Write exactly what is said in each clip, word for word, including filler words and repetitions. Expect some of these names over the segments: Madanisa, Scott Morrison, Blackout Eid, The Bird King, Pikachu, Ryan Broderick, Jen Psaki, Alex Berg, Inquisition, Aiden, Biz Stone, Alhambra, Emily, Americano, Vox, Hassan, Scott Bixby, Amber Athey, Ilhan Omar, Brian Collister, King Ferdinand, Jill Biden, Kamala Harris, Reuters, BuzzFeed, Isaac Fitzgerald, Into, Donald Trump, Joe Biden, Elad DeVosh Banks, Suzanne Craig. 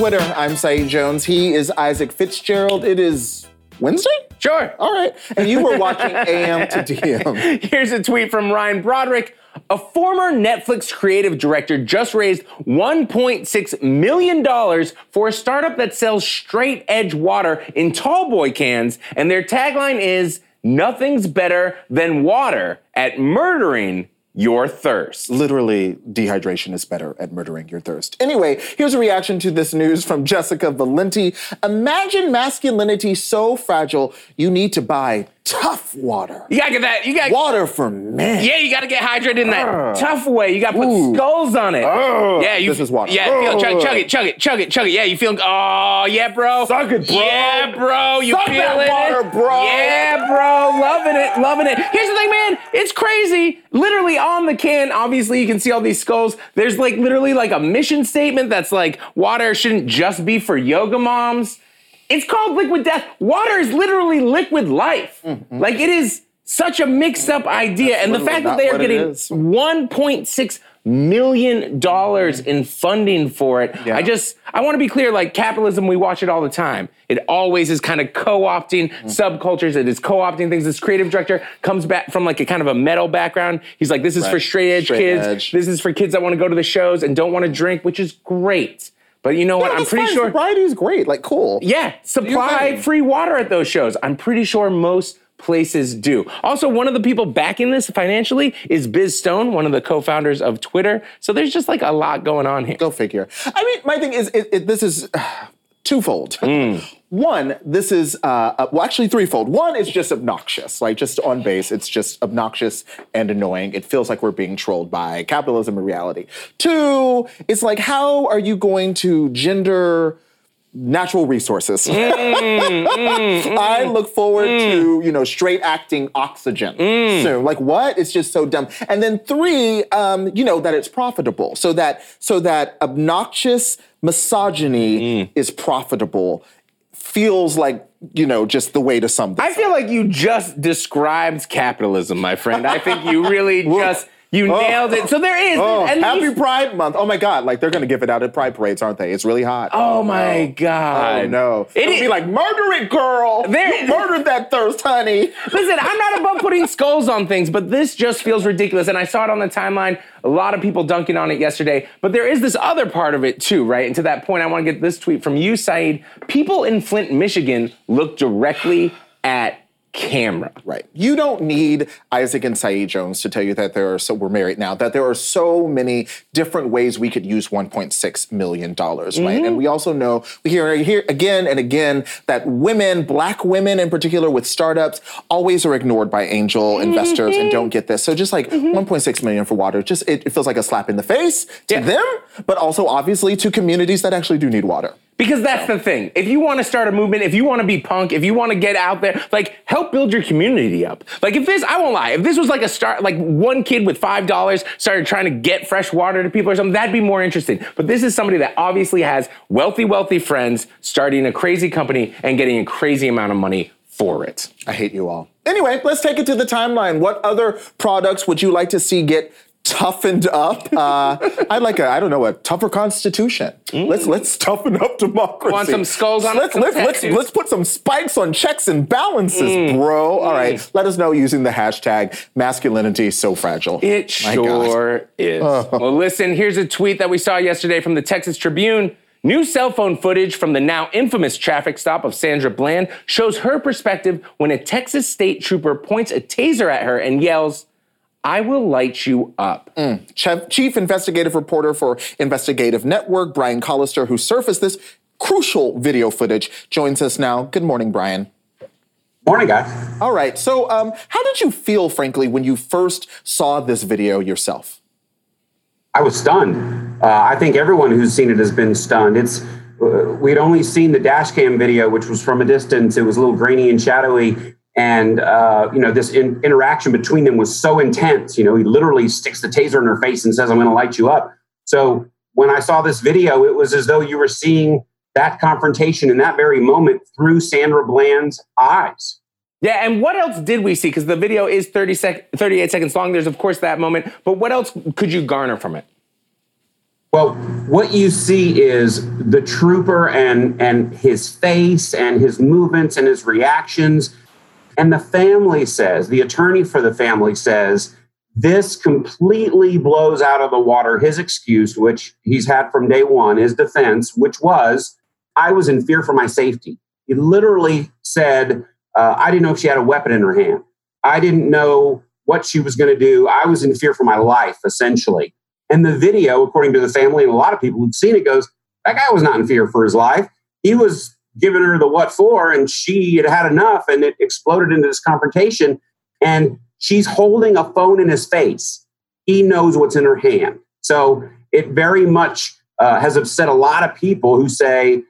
Twitter, I'm Saeed Jones. He is Isaac Fitzgerald. It is Wednesday? Sure. All right. And you were watching A M to D M. Here's a tweet from Ryan Broderick. A former Netflix creative director just raised one point six million dollars for a startup that sells straight edge water in tall boy cans, and their tagline is, nothing's better than water at murdering your thirst. Literally, dehydration is better at murdering your thirst. Anyway, here's a reaction to this news from Jessica Valenti. Imagine masculinity so fragile, you need to buy tough water. You gotta get that. You got water for men. Yeah, you gotta get hydrated in that uh, tough way. You gotta put ooh, skulls on it. Uh, yeah, you, this is water. Yeah, uh, feel, chug, chug it, chug it, chug it, chug it. Yeah, you feel. Oh yeah, bro. Suck it, bro. Yeah, bro. You Suck feeling that water, it, bro? Yeah, bro. Loving it, loving it. Here's the thing, man. It's crazy. Literally on the can. Obviously, you can see all these skulls. There's like literally like a mission statement that's like, water shouldn't just be for yoga moms. It's called liquid death. Water is literally liquid life. Mm-hmm. Like, it is such a mixed-up idea. That's and the fact that they are getting one point six million dollars mm-hmm. in funding for it, yeah. I just, I want to be clear, like, capitalism, we watch it all the time. It always is kind of co-opting mm-hmm. subcultures. It is co-opting things. This creative director comes back from, like, a kind of a metal background. He's like, this is right. for straight-edge straight kids. Edge. This is for kids that want to go to the shows and don't want to drink, which is great. But you know no, what? I'm pretty fine. sure sobriety is great. Like, cool. Yeah, supply free water at those shows. I'm pretty sure most places do. Also, one of the people backing this financially is Biz Stone, one of the co-founders of Twitter. So there's just like a lot going on here. Go figure. I mean, my thing is, it, it, this is uh, twofold. Mm. One, this is, uh, well, actually threefold. One, it's just obnoxious, like just on base. It's just obnoxious and annoying. It feels like we're being trolled by capitalism and reality. Two, it's like, how are you going to gender natural resources? Mm, mm, mm, I look forward mm. to, you know, straight acting oxygen. Mm. So like what? It's just so dumb. And then three, um, you know, that it's profitable. So that, so that obnoxious misogyny mm. is profitable. Feels like, you know, just the way to sum this I up. feel like you just described capitalism, my friend. I think you really just, you oh, nailed it. So there is. Oh, and happy these, Pride Month. Oh, my God. Like, they're going to give it out at Pride Parades, aren't they? It's really hot. Oh, oh my no. God. I know. It It'll is, be like, murder it, girl. There, you murdered that thirst, honey. Listen, I'm not above putting skulls on things, but this just feels ridiculous. And I saw it on the timeline. A lot of people dunking on it yesterday, but there is this other part of it too, right? And to that point, I want to get this tweet from you, Saeed. People in Flint, Michigan look directly at camera. Right. You don't need Isaac and Saeed Jones to tell you that there are so, we're married now, that there are so many different ways we could use one point six million dollars, mm-hmm. right? And we also know, we hear, hear again and again that women, black women in particular with startups, always are ignored by angel mm-hmm. investors and don't get this. So just like mm-hmm. one point six million dollars for water, just it, it feels like a slap in the face to yeah. them, but also obviously to communities that actually do need water. Because that's the thing. If you want to start a movement, if you want to be punk, if you want to get out there, like, help build your community up. Like, if this, I won't lie, if this was like a start, like one kid with five dollars started trying to get fresh water to people or something, that'd be more interesting. But this is somebody that obviously has wealthy, wealthy friends starting a crazy company and getting a crazy amount of money for it. I hate you all. Anyway, let's take it to the timeline. What other products would you like to see get toughened up? Uh, I'd like a, I don't know, a tougher constitution. Mm. Let's let's toughen up democracy. Want some skulls on let's, it? Let's, let's, let's put some spikes on checks and balances, mm. bro. All mm. right, let us know using the hashtag masculinity so fragile. It My sure God. is. Oh. Well, listen, here's a tweet that we saw yesterday from the Texas Tribune. New cell phone footage from the now infamous traffic stop of Sandra Bland shows her perspective when a Texas state trooper points a taser at her and yells, "I will light you up." Mm. Chief investigative reporter for Investigative Network, Brian Collister, who surfaced this crucial video footage, joins us now. Good morning, Brian. Morning, guys. All right. So um, how did you feel, frankly, when you first saw this video yourself? I was stunned. Uh, I think everyone who's seen it has been stunned. It's uh, we'd only seen the dash cam video, which was from a distance. It was a little grainy and shadowy. And, uh, you know, this in- interaction between them was so intense. You know, he literally sticks the taser in her face and says, "I'm going to light you up." So when I saw this video, it was as though you were seeing that confrontation in that very moment through Sandra Bland's eyes. Yeah, and what else did we see? Because the video is thirty sec- thirty-eight seconds long. There's, of course, that moment. But what else could you garner from it? Well, what you see is the trooper and, and his face and his movements and his reactions. And the family says, the attorney for the family says, this completely blows out of the water his excuse, which he's had from day one, his defense, which was, I was in fear for my safety. He literally said, uh, I didn't know if she had a weapon in her hand. I didn't know what she was going to do. I was in fear for my life, essentially. And the video, according to the family and a lot of people who've seen it, goes, that guy was not in fear for his life. He was giving her the what for, and she had had enough, and it exploded into this confrontation. And she's holding a phone in his face. He knows what's in her hand. So it very much uh, has upset a lot of people who say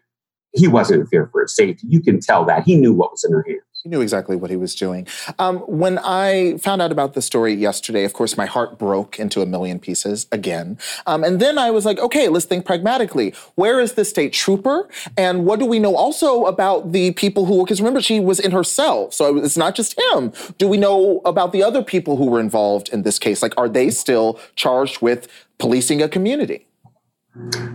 he wasn't in fear for his safety. You can tell that. He knew what was in her hand. He knew exactly what he was doing. Um, when I found out about the story yesterday, of course, my heart broke into a million pieces again. Um, and then I was like, okay, let's think pragmatically. Where is the state trooper? And what do we know also about the people who, because remember, she was in her cell. So it's not just him. Do we know about the other people who were involved in this case? Like, are they still charged with policing a community?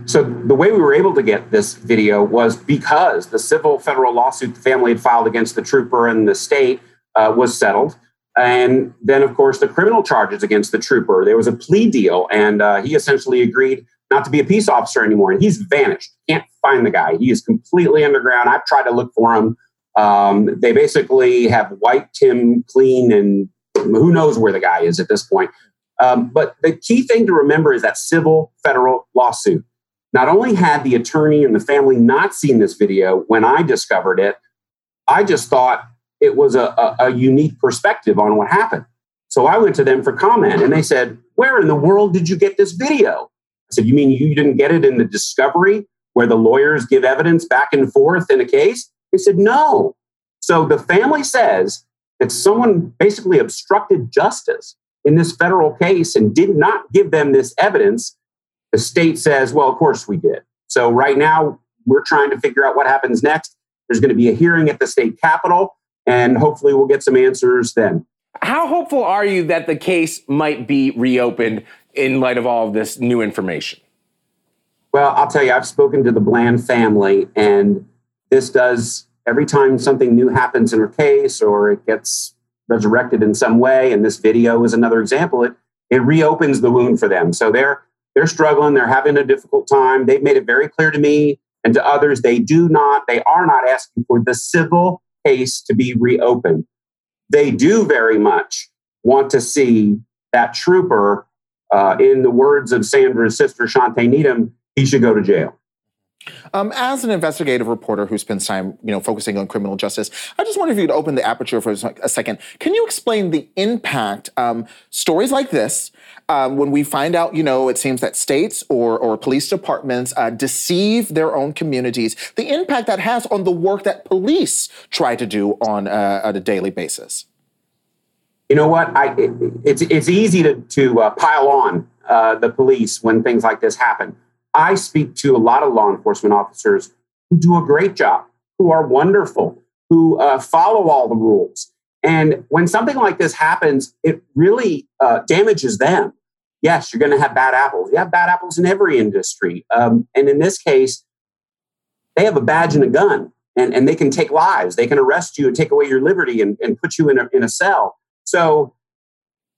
So the way we were able to get this video was because the civil federal lawsuit the family had filed against the trooper and the state uh, was settled. And then, of course, the criminal charges against the trooper. There was a plea deal, and uh, he essentially agreed not to be a peace officer anymore. And he's vanished. Can't find the guy. He is completely underground. I've tried to look for him. Um, they basically have wiped him clean, and who knows where the guy is at this point. Um, but the key thing to remember is that civil federal lawsuit. Not only had the attorney and the family not seen this video when I discovered it, I just thought it was a, a, a unique perspective on what happened. So I went to them for comment, and they said, where in the world did you get this video? I said, you mean you didn't get it in the discovery where the lawyers give evidence back and forth in a case? They said, no. So the family says that someone basically obstructed justice in this federal case and did not give them this evidence. The state says, well, of course we did. So right now we're trying to figure out what happens next. There's going to be a hearing at the state capitol, and hopefully we'll get some answers then. How hopeful are you that the case might be reopened in light of all of this new information? Well, I'll tell you, I've spoken to the Bland family, and this does, every time something new happens in her case or it gets resurrected in some way, and this video is another example, it it reopens the wound for them. So they're they're struggling, they're having a difficult time. They've made it very clear to me and to others, they do not, they are not asking for the civil case to be reopened. They do very much want to see that trooper, uh, in the words of Sandra's sister, Shantae Needham, he should go to jail. Um, as an investigative reporter who spends time, you know, focusing on criminal justice, I just wonder if you'd open the aperture for a second. Can you explain the impact um, stories like this, um, when we find out, you know, it seems that states or, or police departments uh, deceive their own communities, the impact that has on the work that police try to do on uh, on a daily basis? You know what? I, it, it's, it's easy to, to uh, pile on uh, the police when things like this happen. I speak to a lot of law enforcement officers who do a great job, who are wonderful, who uh, follow all the rules. And when something like this happens, it really uh, damages them. Yes, you're going to have bad apples. You have bad apples in every industry. Um, and in this case, they have a badge and a gun, and, and they can take lives. They can arrest you and take away your liberty and, and put you in a, in a cell. So,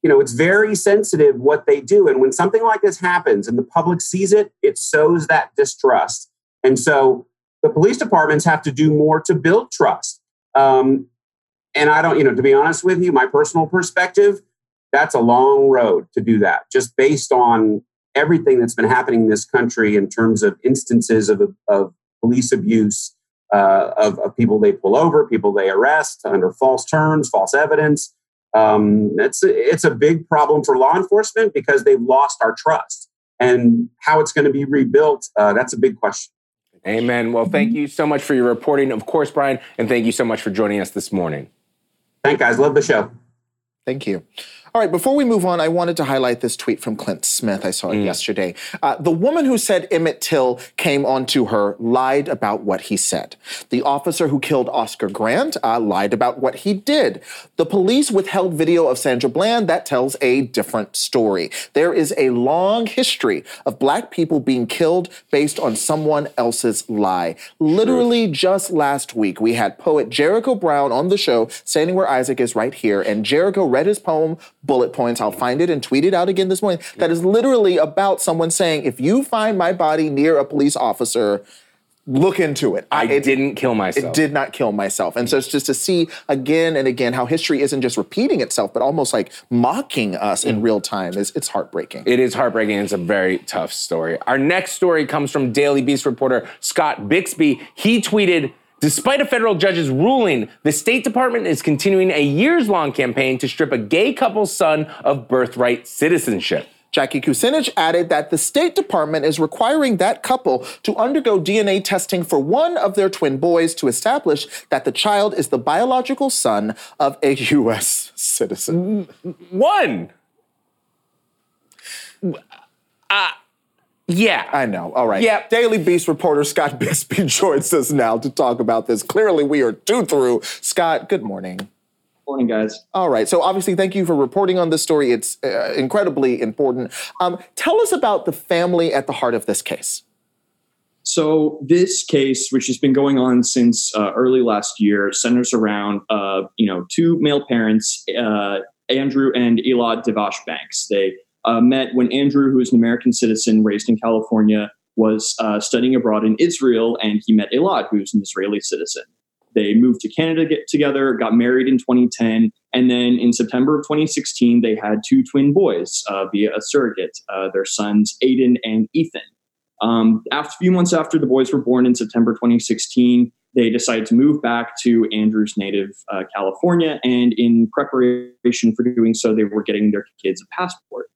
you know, it's very sensitive what they do. And when something like this happens and the public sees it, it sows that distrust. And so the police departments have to do more to build trust. Um, and I don't, you know, to be honest with you, my personal perspective, that's a long road to do that, just based on everything that's been happening in this country in terms of instances of, of police abuse, uh, of, of people they pull over, people they arrest under false terms, false evidence. Um, it's, it's a big problem for law enforcement because they've lost our trust. And how it's going to be rebuilt, uh, that's a big question. Amen. Well, thank you so much for your reporting, of course, Brian. And thank you so much for joining us this morning. Thank you, guys. Love the show. Thank you. All right, before we move on, I wanted to highlight this tweet from Clint Smith. I saw it mm. yesterday. Uh, the woman who said Emmett Till came onto her lied about what he said. The officer who killed Oscar Grant uh, lied about what he did. The police withheld video of Sandra Bland. That tells a different story. There is a long history of black people being killed based on someone else's lie. Literally Truth. Just last week, we had poet Jericho Brown on the show, standing where Isaac is right here, and Jericho read his poem, Bullet Points. I'll find it and tweet it out again this morning. That is literally about someone saying, if you find my body near a police officer, look into it. I, I it, didn't kill myself. It did not kill myself. And so it's just to see again and again how history isn't just repeating itself, but almost like mocking us in real time. It's, it's heartbreaking. It is heartbreaking. It's a very tough story. Our next story comes from Daily Beast reporter Scott Bixby. He tweeted, despite a federal judge's ruling, the State Department is continuing a years-long campaign to strip a gay couple's son of birthright citizenship. Jackie Kucinich added that the State Department is requiring that couple to undergo D N A testing for one of their twin boys to establish that the child is the biological son of a U S citizen. One! Uh... Yeah. I know. All right. Yep. Daily Beast reporter Scott Bixby joins us now to talk about this. Clearly, we are two through. Scott, good morning. Morning, guys. All right. So obviously, thank you for reporting on this story. It's uh, incredibly important. Um, tell us about the family at the heart of this case. So this case, which has been going on since uh, early last year, centers around, uh, you know, two male parents, uh, Andrew and Elad DeVosh Banks. They Uh, met when Andrew, who is an American citizen raised in California, was uh, studying abroad in Israel, and he met Elad, who's an Israeli citizen. They moved to Canada get together, got married in twenty ten, and then in September of twenty sixteen, they had two twin boys uh, via a surrogate, uh, their sons Aiden and Ethan. Um, after a few months after the boys were born in September twenty sixteen, they decided to move back to Andrew's native uh, California, and in preparation for doing so, they were getting their kids a passport.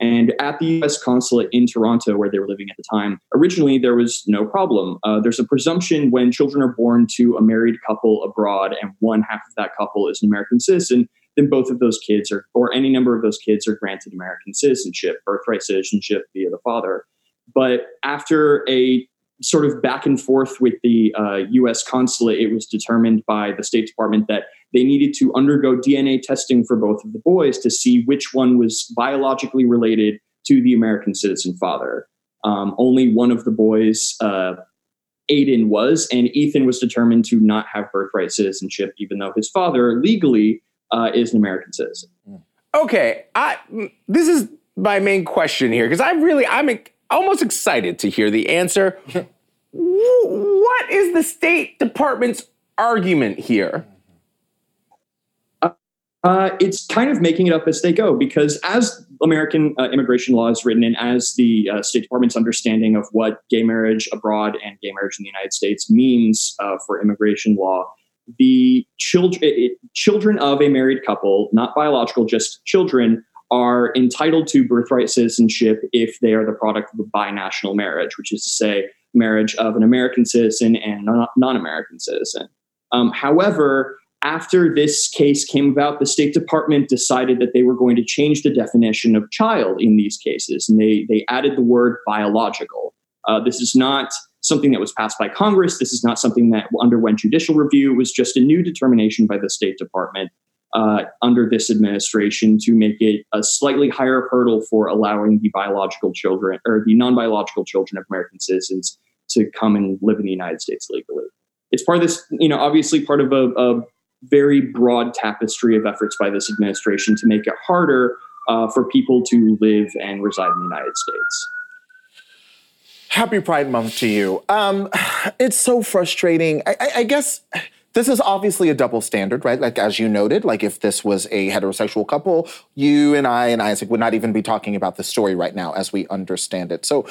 And at the U S consulate in Toronto, where they were living at the time, originally there was no problem. Uh, there's a presumption when children are born to a married couple abroad and one half of that couple is an American citizen, then both of those kids are, or any number of those kids are granted American citizenship, birthright citizenship via the father. But after a sort of back and forth with the uh, U S consulate, it was determined by the State Department that they needed to undergo D N A testing for both of the boys to see which one was biologically related to the American citizen father. Um, only one of the boys, uh, Aiden, was, and Ethan was determined to not have birthright citizenship, even though his father legally uh, is an American citizen. Okay, I, this is my main question here, because I really, I'm almost excited to hear the answer. What is the State Department's argument here? Uh, it's kind of making it up as they go, because as American uh, immigration law is written and as the uh, State Department's understanding of what gay marriage abroad and gay marriage in the United States means uh, for immigration law, the children it, children of a married couple, not biological, just children, are entitled to birthright citizenship if they are the product of a binational marriage, which is to say marriage of an American citizen and non- non-American citizen. Um, however, after this case came about, the State Department decided that they were going to change the definition of child in these cases, and they they added the word biological. Uh, this is not something that was passed by Congress. This is not something that underwent judicial review. It was just a new determination by the State Department uh, under this administration to make it a slightly higher hurdle for allowing the biological children or the non-biological children of American citizens to come and live in the United States legally. It's part of this, you know, obviously part of a, a very broad tapestry of efforts by this administration to make it harder uh, for people to live and reside in the United States. Happy Pride Month to you. Um, it's so frustrating. I, I, I guess this is obviously a double standard, right? Like, as you noted, like if this was a heterosexual couple, you and I and Isaac would not even be talking about the story right now as we understand it. So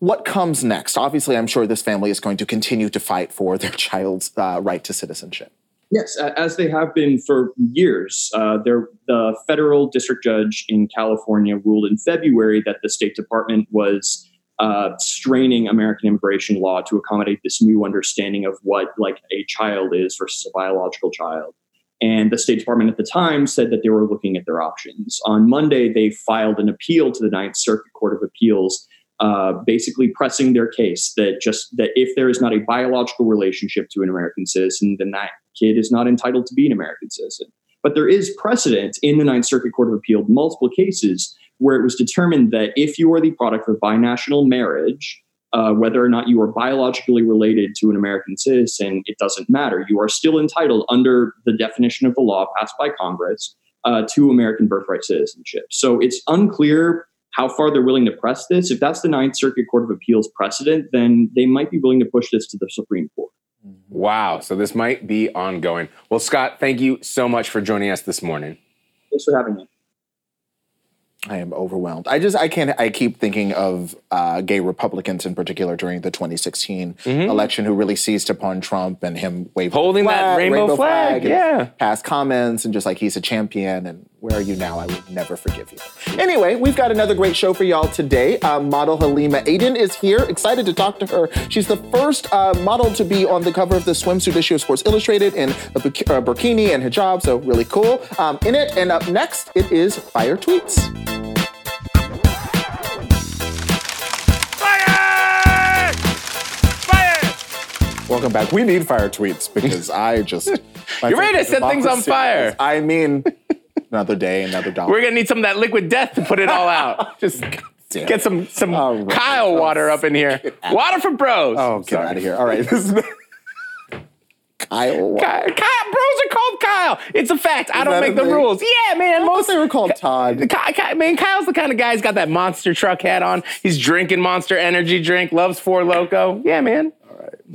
what comes next? Obviously, I'm sure this family is going to continue to fight for their child's uh, right to citizenship. Yes, as they have been for years. Uh, there, the federal district judge in California ruled in February that the State Department was uh, straining American immigration law to accommodate this new understanding of what like a child is versus a biological child. And the State Department at the time said that they were looking at their options. On Monday, they filed an appeal to the Ninth Circuit Court of Appeals, uh, basically pressing their case that just that if there is not a biological relationship to an American citizen, then that kid is not entitled to be an American citizen. But there is precedent in the Ninth Circuit Court of Appeals, multiple cases where it was determined that if you are the product of binational marriage, uh, whether or not you are biologically related to an American citizen, it doesn't matter. You are still entitled under the definition of the law passed by Congress uh, to American birthright citizenship. So it's unclear how far they're willing to press this. If that's the Ninth Circuit Court of Appeals precedent, then they might be willing to push this to the Supreme Court. Wow. So this might be ongoing. Well, Scott, thank you so much for joining us this morning. Thanks for having me. I am overwhelmed. I just, I can't, I keep thinking of uh, gay Republicans in particular during the twenty sixteen mm-hmm. election who really seized upon Trump and him waving holding flag, that rainbow, rainbow flag, flag yeah. past comments and just like, he's a champion and where are you now? I would never forgive you. Anyway, we've got another great show for y'all today. Uh, model Halima Aden is here. Excited to talk to her. She's the first uh, model to be on the cover of the swimsuit issue of Sports Illustrated in a bu- uh, burkini and hijab, so really cool um, in it. And up next, it is Fire Tweets. Welcome back. We need fire tweets because I just... You're right, I set things on fire. Is, I mean, another day, another dollar. We're going to need some of that liquid death to put it all out. Just get some, some right. Kyle oh, water up in here. Water for bros. Oh, get Sorry. out of here. All right. Kyle water. Kyle, Kyle, bros are called Kyle. It's a fact. Is I don't make the thing? rules. Yeah, man. I most they were called Todd. Kyle, Kyle, man, Kyle's the kind of guy who's got that monster truck hat on. He's drinking Monster Energy drink, loves Four Loko. Yeah, man.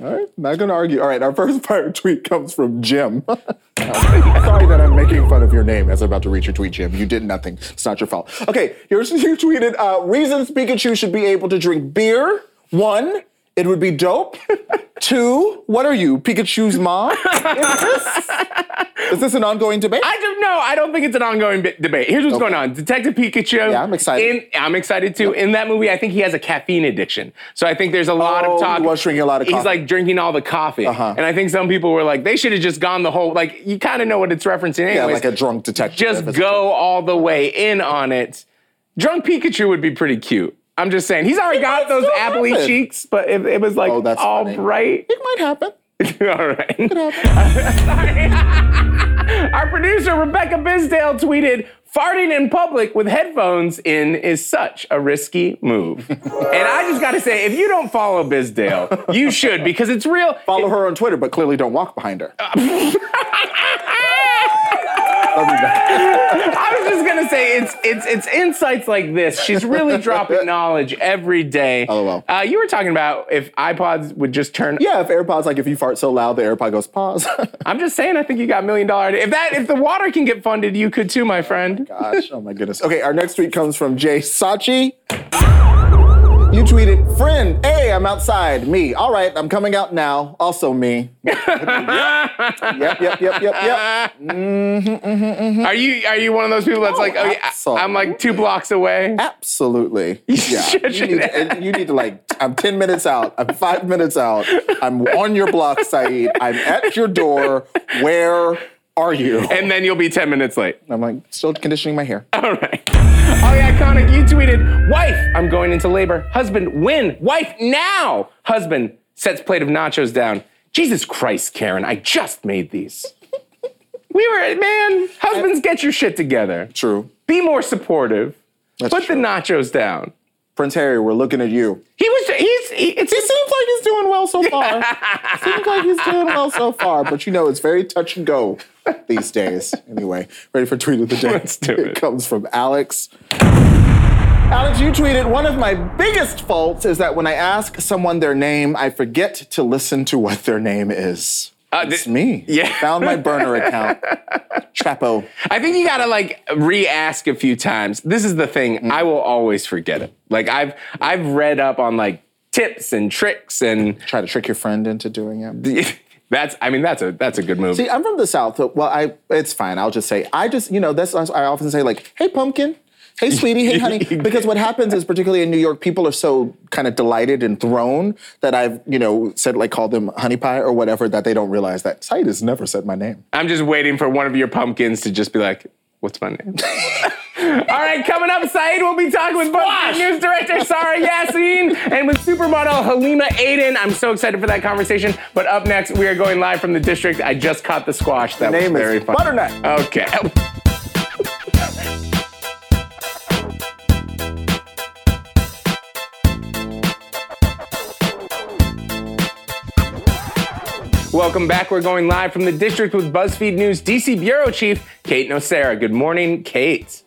All right, not going to argue. All right, our first fire tweet comes from Jim. um, sorry that I'm making fun of your name as I'm about to read your tweet, Jim. You did nothing. It's not your fault. Okay, here's you tweeted, uh, reasons Pikachu should be able to drink beer. One, it would be dope. Two, what are you, Pikachu's mom? Is this, is this an ongoing debate? I don't know. I don't think it's an ongoing b- debate. Here's what's okay. going on. Detective Pikachu. Yeah, I'm excited. In, I'm excited, too. Yep. In that movie, I think he has a caffeine addiction. So I think there's a lot oh, of talk. He was drinking a lot of coffee. He's, like, drinking all the coffee. Uh-huh. And I think some people were like, they should have just gone the whole, like, you kind of know what it's referencing anyways. Yeah, like a drunk detective. Just go all the way in on it. Drunk Pikachu would be pretty cute. I'm just saying, he's already it got those appley happen. cheeks, but it, it was like oh, that's all funny. bright. It might happen. All right. It could happen. Sorry. Our producer, Rebecca Bisdale, tweeted, farting in public with headphones in is such a risky move. And I just got to say, if you don't follow Bisdale, you should, because it's real. Follow it, her on Twitter, but clearly don't walk behind her. Uh, I was just gonna say it's it's it's insights like this. She's really dropping knowledge every day. Oh well. Uh, you were talking about if iPods would just turn. Yeah, if AirPods, like if you fart so loud, the AirPod goes pause. I'm just saying, I think you got a million dollar. If that, if the water can get funded, you could too, my friend. Oh my gosh, oh my goodness. Okay, our next tweet comes from Jay Sachi. You tweeted, friend, hey, I'm outside. Me, all right, I'm coming out now. Also me. yep, yep, yep, yep, yep. Mm-hmm, mm-hmm, mm-hmm. Are you are you one of those people that's oh, like, okay, absolutely. I'm like two blocks away? Absolutely. Yeah. you, need to, you need to like, I'm ten minutes out. I'm five minutes out. I'm on your block, Saeed. I'm at your door. Where are you? And then you'll be ten minutes late. I'm like, still conditioning my hair. All right. Oh, yeah, Iconic, you tweeted, wife, I'm going into labor. Husband, when? Wife, now. Husband sets plate of nachos down. Jesus Christ, Karen, I just made these. we were, man, husbands, I, get your shit together. True. Be more supportive. That's Put true. the nachos down. Prince Harry, we're looking at you. He was, he's, he, it's, he seems like he's doing well so far. seems like he's doing well so far, but you know, it's very touch and go these days. Anyway, ready for Tweet of the Day. Let's do it. It comes from Alex. Alex, you tweeted, one of my biggest faults is that when I ask someone their name, I forget to listen to what their name is. Uh, it's th- me. Yeah. Found my burner account. Trapo. I think you gotta like re-ask a few times. This is the thing. Mm. I will always forget it. Like I've I've read up on like tips and tricks and try to trick your friend into doing it. That's, I mean, that's a that's a good move. See, I'm from the South. Well, I it's fine. I'll just say I just you know that's I often say like, hey pumpkin. hey, sweetie, hey, honey. Because what happens is, particularly in New York, people are so kind of delighted and thrown that I've, you know, said, like, called them honey pie or whatever, that they don't realize that Saeed has never said my name. I'm just waiting for one of your pumpkins to just be like, what's my name? All right, coming up, Saeed, we'll be talking with BuzzFeed News director Sarah Yassine and with supermodel Halima Aden. I'm so excited for that conversation. But up next, we are going live from the district. I just caught the squash. That name was very fun. Butternut. Okay. Welcome back. We're going live from the district with BuzzFeed News D C Bureau Chief Kate Nocera. Good morning, Kate.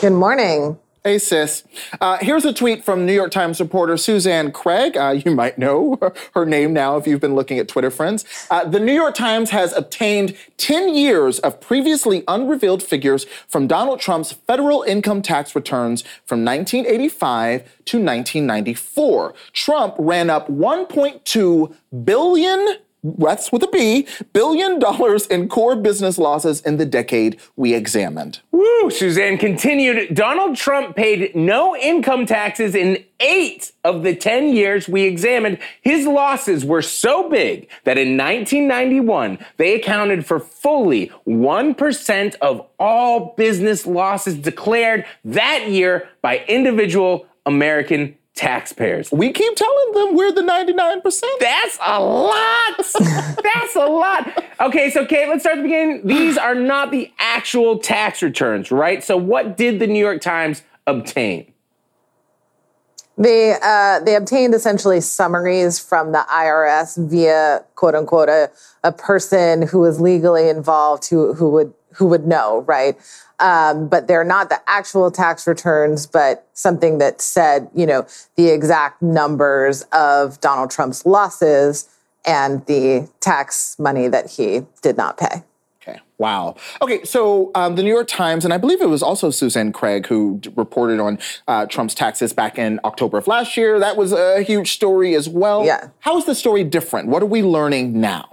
Good morning. Hey, sis. Uh, here's a tweet from New York Times reporter Suzanne Craig. Uh, you might know her, her name now if you've been looking at Twitter, friends. Uh, the New York Times has obtained ten years of previously unrevealed figures from Donald Trump's federal income tax returns from nineteen eighty-five to nineteen ninety-four. Trump ran up one point two billion dollars, that's with a B, billion dollars in core business losses in the decade we examined. Woo, Suzanne continued, Donald Trump paid no income taxes in eight of the ten years we examined. His losses were so big that in nineteen ninety-one, they accounted for fully one percent of all business losses declared that year by individual American taxpayers. We keep telling them we're the ninety-nine percent. That's a lot. That's a lot. Okay, so Kate, let's start at the beginning. These are not the actual tax returns, right? So what did the New York Times obtain? They uh, they obtained essentially summaries from the I R S via, quote unquote, a, a person who was legally involved who who would who would know, right? Um, but they're not the actual tax returns, but something that said, you know, the exact numbers of Donald Trump's losses and the tax money that he did not pay. Okay. Wow. Okay, so um, the New York Times, and I believe it was also Suzanne Craig who d- reported on uh, Trump's taxes back in October of last year. That was a huge story as well. Yeah. How is the story different? What are we learning now?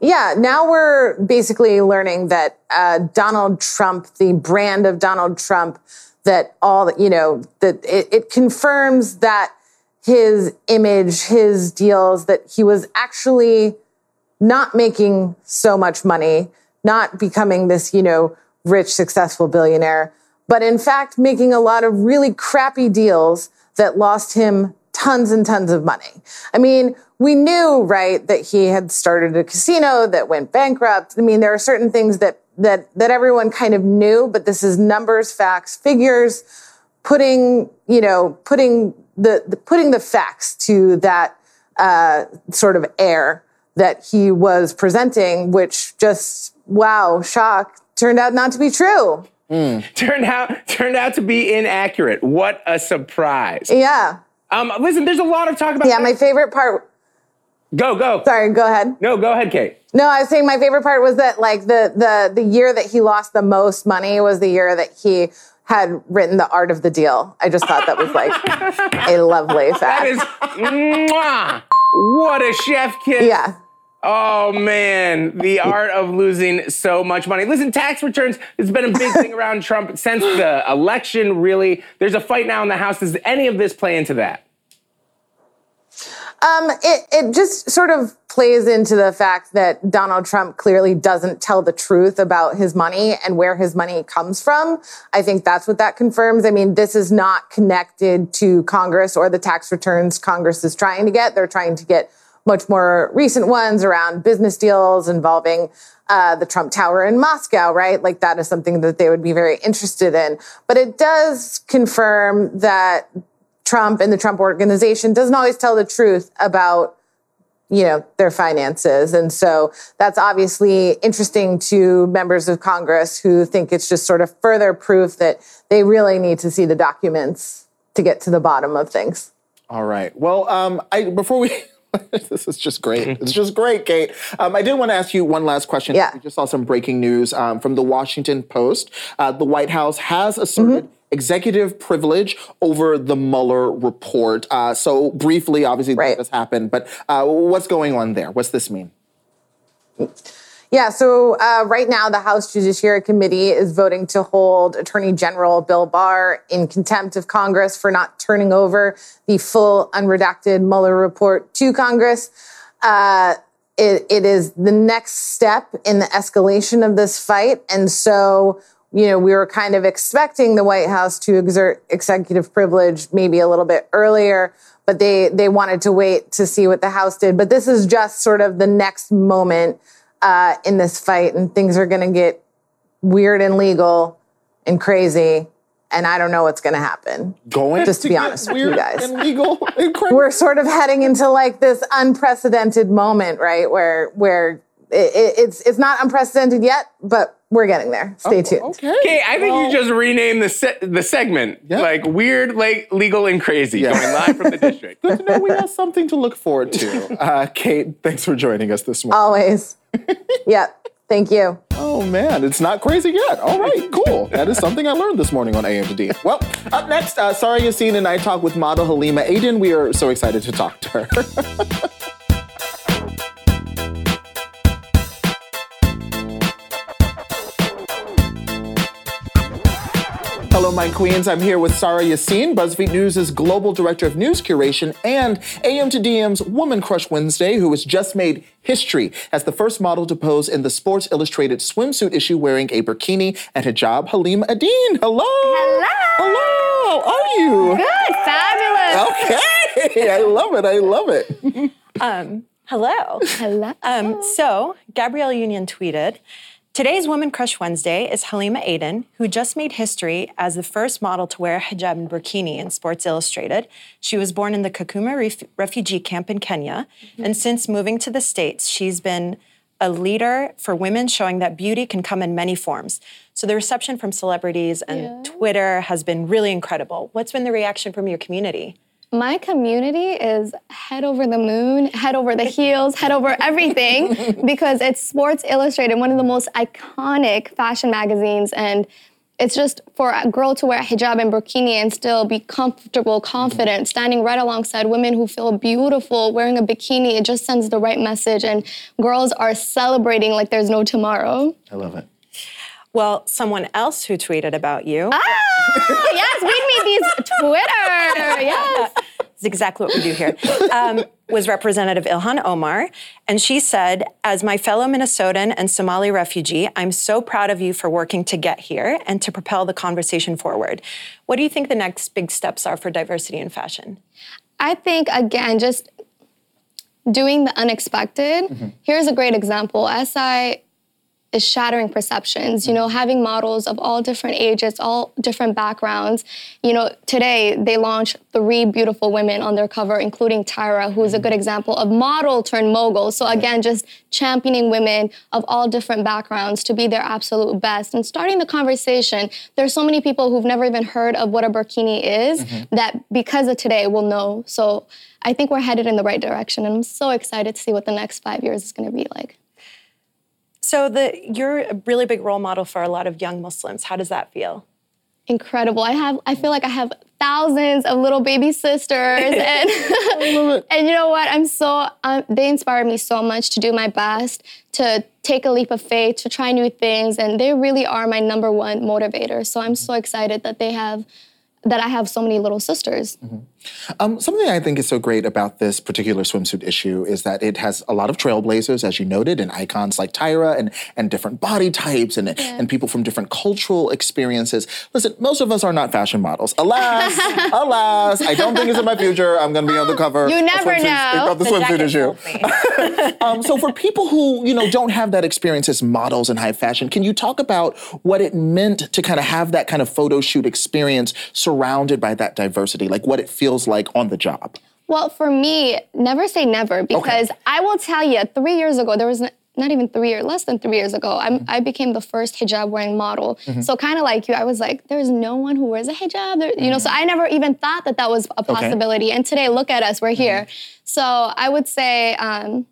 Yeah, now we're basically learning that uh, Donald Trump, the brand of Donald Trump, that all, you know, that it, it confirms that his image, his deals, that he was actually not making so much money, not becoming this, you know, rich, successful billionaire, but in fact making a lot of really crappy deals that lost him tons and tons of money. I mean, we knew, right, that he had started a casino that went bankrupt. I mean, there are certain things that that that everyone kind of knew, but this is numbers, facts, figures, putting, you know, putting the, the putting the facts to that uh, sort of air that he was presenting, which just, wow, shock, turned out not to be true. Mm. Turned out turned out to be inaccurate. What a surprise. Yeah. Um, listen, there's a lot of talk about... Yeah, my favorite part... Go, go. Sorry, go ahead. No, go ahead, Kate. No, I was saying my favorite part was that, like, the the the year that he lost the most money was the year that he had written The Art of the Deal. I just thought that was, like, a lovely fact. That is... Mwah! What a chef kiss. Yeah. Oh, man, the art of losing so much money. Listen, tax returns has been a big thing around Trump since the election, really. There's a fight now in the House. Does any of this play into that? Um, it, it just sort of plays into the fact that Donald Trump clearly doesn't tell the truth about his money and where his money comes from. I think that's what that confirms. I mean, this is not connected to Congress or the tax returns Congress is trying to get. They're trying to get much more recent ones around business deals involving uh, the Trump Tower in Moscow, right? Like, that is something that they would be very interested in. But it does confirm that Trump and the Trump organization doesn't always tell the truth about, you know, their finances. And so that's obviously interesting to members of Congress who think it's just sort of further proof that they really need to see the documents to get to the bottom of things. All right. Well, um, I before we... This is just great. It's just great, Kate. Um, I did want to ask you one last question. Yeah. We just saw some breaking news um, from the Washington Post. Uh, the White House has asserted mm-hmm. executive privilege over the Mueller report. Uh, so briefly, obviously, right. This has happened. But uh, what's going on there? What's this mean? Yeah, so uh, right now the House Judiciary Committee is voting to hold Attorney General Bill Barr in contempt of Congress for not turning over the full unredacted Mueller report to Congress. Uh, it, it is the next step in the escalation of this fight. And so, you know, we were kind of expecting the White House to exert executive privilege maybe a little bit earlier, but they, they wanted to wait to see what the House did. But this is just sort of the next moment Uh, in this fight, and things are going to get weird and legal and crazy, and I don't know what's going to happen. Going just to be honest with you guys, and legal and crazy. We're sort of heading into like this unprecedented moment, right? Where where it, it's it's not unprecedented yet, but we're getting there. Stay oh, tuned. Okay, Kate, I think well, you just renamed the se- the segment yeah. like weird, like legal and crazy, yeah. going live from the district. Good to know we have something to look forward to. Uh, Kate, thanks for joining us this morning. Always. Yeah, thank you. Oh, man, it's not crazy yet. All right, cool. That is something I learned this morning on A M D. Well, up next, uh, Sorry Yassine and I talk with model Halima Aden. We are so excited to talk to her. Hello, my queens. I'm here with Sorry Yassine, BuzzFeed News' Global Director of News Curation, and A M to D M's Woman Crush Wednesday, who has just made history as the first model to pose in the Sports Illustrated swimsuit issue wearing a bikini and hijab, Halima Aden. Hello! Hello! Hello! How are you? Good. Fabulous. Okay. I love it. I love it. um, hello. Hello. Um, so, Gabrielle Union tweeted, "Today's Woman Crush Wednesday is Halima Aden, who just made history as the first model to wear a hijab and burkini in Sports Illustrated. She was born in the Kakuma ref- refugee camp in Kenya, mm-hmm. and since moving to the States, she's been a leader for women, showing that beauty can come in many forms. So the reception from celebrities and yeah. Twitter has been really incredible. What's been the reaction from your community?" My community is head over the moon, head over the heels, head over everything, because it's Sports Illustrated, one of the most iconic fashion magazines, and it's just for a girl to wear a hijab and burkini and still be comfortable, confident, standing right alongside women who feel beautiful, wearing a bikini. It just sends the right message, and girls are celebrating like there's no tomorrow. I love it. Well, someone else who tweeted about you. Oh, yes, read me these Twitter, yes. That's exactly what we do here. Um, was Representative Ilhan Omar, and she said, "As my fellow Minnesotan and Somali refugee, I'm so proud of you for working to get here and to propel the conversation forward." What do you think the next big steps are for diversity in fashion? I think, again, just doing the unexpected. Mm-hmm. Here's a great example. S I is shattering perceptions, you know, having models of all different ages, all different backgrounds. You know, today they launched three beautiful women on their cover, including Tyra, who's a good example of model turned mogul. So again, just championing women of all different backgrounds to be their absolute best and starting the conversation. There's so many people who've never even heard of what a burkini is mm-hmm. that because of today will know. So I think we're headed in the right direction, and I'm so excited to see what the next five years is gonna be like. So the, you're a really big role model for a lot of young Muslims. How does that feel? Incredible. I have. I feel like I have thousands of little baby sisters, and and you know what? I'm so. Um, they inspire me so much to do my best, to take a leap of faith, to try new things, and they really are my number one motivator. So I'm so excited that they have. that I have so many little sisters. Mm-hmm. Um, something I think is so great about this particular swimsuit issue is that it has a lot of trailblazers, as you noted, and icons like Tyra and, and different body types and, yeah. and people from different cultural experiences. Listen, most of us are not fashion models. Alas, alas, I don't think it's in my future. I'm gonna be on the cover you never of, know. of the, the swimsuit issue. um, so for people who, you know, don't have that experience as models in high fashion, can you talk about what it meant to kind of have that kind of photo shoot experience surrounded by that diversity, like what it feels like on the job? Well, for me, never say never, because okay. I will tell you, three years ago, there was n- not even three years, less than three years ago, I'm, mm-hmm. I became the first hijab-wearing model. Mm-hmm. So kind of like you, I was like, there's no one who wears a hijab, there, you know, so I never even thought that that was a possibility. Okay. And today, look at us, we're here. Mm-hmm. So I would say, um,